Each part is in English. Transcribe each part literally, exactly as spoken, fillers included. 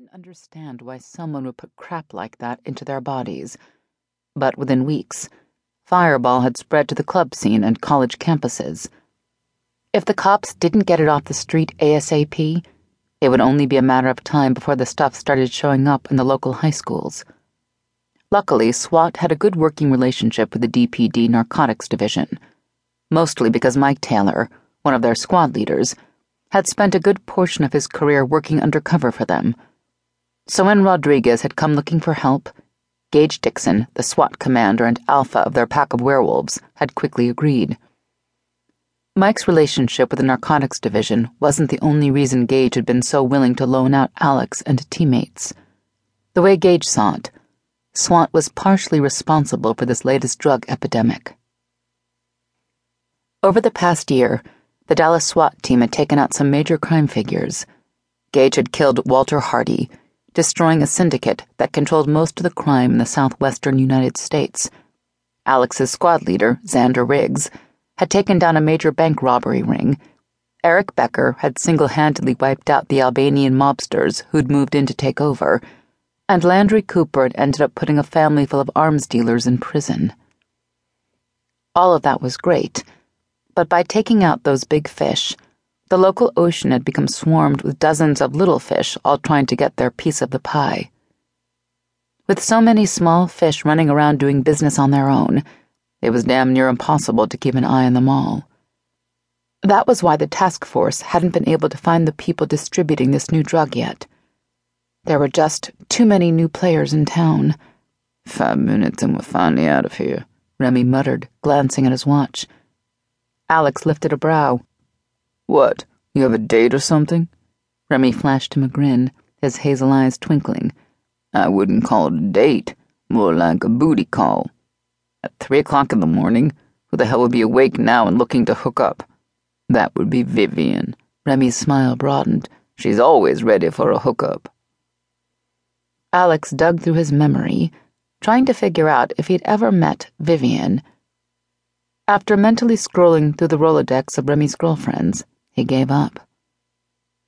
couldn't understand why someone would put crap like that into their bodies. But within weeks, Fireball had spread to the club scene and college campuses. If the cops didn't get it off the street ASAP, it would only be a matter of time before the stuff started showing up in the local high schools. Luckily, SWAT had a good working relationship with the D P D Narcotics Division, mostly because Mike Taylor, one of their squad leaders, had spent a good portion of his career working undercover for them. So when Rodriguez had come looking for help, Gage Dixon, the SWAT commander and alpha of their pack of werewolves, had quickly agreed. Mike's relationship with the narcotics division wasn't the only reason Gage had been so willing to loan out Alex and teammates. The way Gage saw it, SWAT was partially responsible for this latest drug epidemic. Over the past year, the Dallas SWAT team had taken out some major crime figures. Gage had killed Walter Hardy, destroying a syndicate that controlled most of the crime in the southwestern United States. Alex's squad leader, Xander Riggs, had taken down a major bank robbery ring. Eric Becker had single-handedly wiped out the Albanian mobsters who'd moved in to take over, and Landry Cooper had ended up putting a family full of arms dealers in prison. All of that was great, but by taking out those big fish, the local ocean had become swarmed with dozens of little fish all trying to get their piece of the pie. With so many small fish running around doing business on their own, it was damn near impossible to keep an eye on them all. That was why the task force hadn't been able to find the people distributing this new drug yet. There were just too many new players in town. Five minutes and we're finally out of here, Remy muttered, glancing at his watch. Alex lifted a brow. What, you have a date or something? Remy flashed him a grin, his hazel eyes twinkling. I wouldn't call it a date, more like a booty call. At three o'clock in the morning, who the hell would be awake now and looking to hook up? That would be Vivian. Remy's smile broadened. She's always ready for a hookup. Alex dug through his memory, trying to figure out if he'd ever met Vivian. After mentally scrolling through the Rolodex of Remy's girlfriends, he gave up.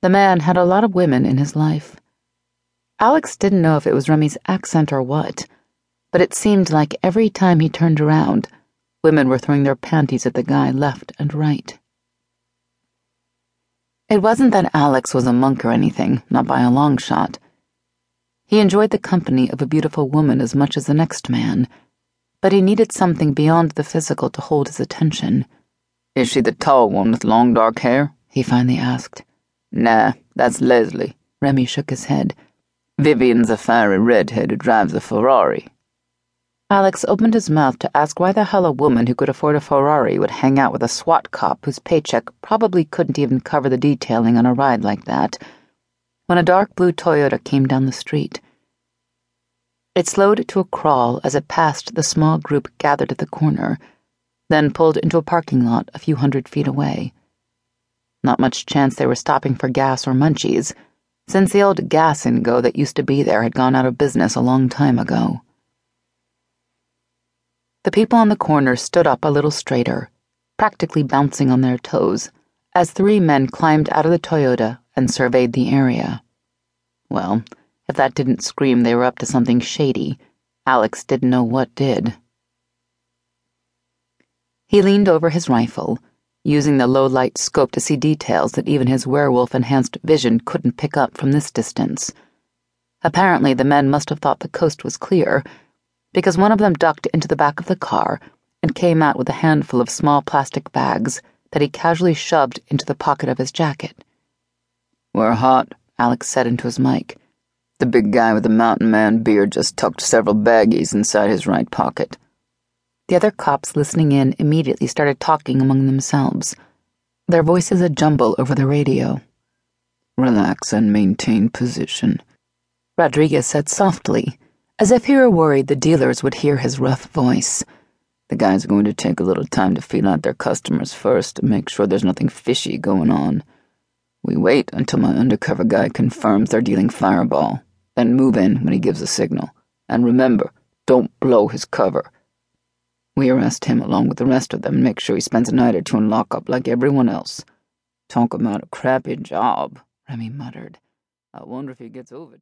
The man had a lot of women in his life. Alex didn't know if it was Remy's accent or what, but it seemed like every time he turned around, women were throwing their panties at the guy left and right. It wasn't that Alex was a monk or anything, not by a long shot. He enjoyed the company of a beautiful woman as much as the next man, but he needed something beyond the physical to hold his attention. Is she the tall one with long dark hair? He finally asked. Nah, that's Leslie. Remy shook his head. Vivian's a fiery redhead who drives a Ferrari. Alex opened his mouth to ask why the hell a woman who could afford a Ferrari would hang out with a SWAT cop whose paycheck probably couldn't even cover the detailing on a ride like that, when a dark blue Toyota came down the street. It slowed to a crawl as it passed the small group gathered at the corner, then pulled into a parking lot a few hundred feet away. Not much chance they were stopping for gas or munchies, since the old gas-and-go that used to be there had gone out of business a long time ago. The people on the corner stood up a little straighter, practically bouncing on their toes, as three men climbed out of the Toyota and surveyed the area. Well, if that didn't scream they were up to something shady, Alex didn't know what did. He leaned over his rifle, using the low-light scope to see details that even his werewolf-enhanced vision couldn't pick up from this distance. Apparently the men must have thought the coast was clear, because one of them ducked into the back of the car and came out with a handful of small plastic bags that he casually shoved into the pocket of his jacket. We're hot, Alex said into his mic. The big guy with the mountain man beard just tucked several baggies inside his right pocket. The other cops listening in immediately started talking among themselves, their voices a jumble over the radio. Relax and maintain position, Rodriguez said softly, as if he were worried the dealers would hear his rough voice. The guys are going to take a little time to feel out their customers first to make sure there's nothing fishy going on. We wait until my undercover guy confirms they're dealing Fireball, then move in when he gives a signal. And remember, don't blow his cover. We arrest him along with the rest of them and make sure he spends a night or two in lockup like everyone else. Talk about a crappy job, Remy muttered. I wonder if he gets over it.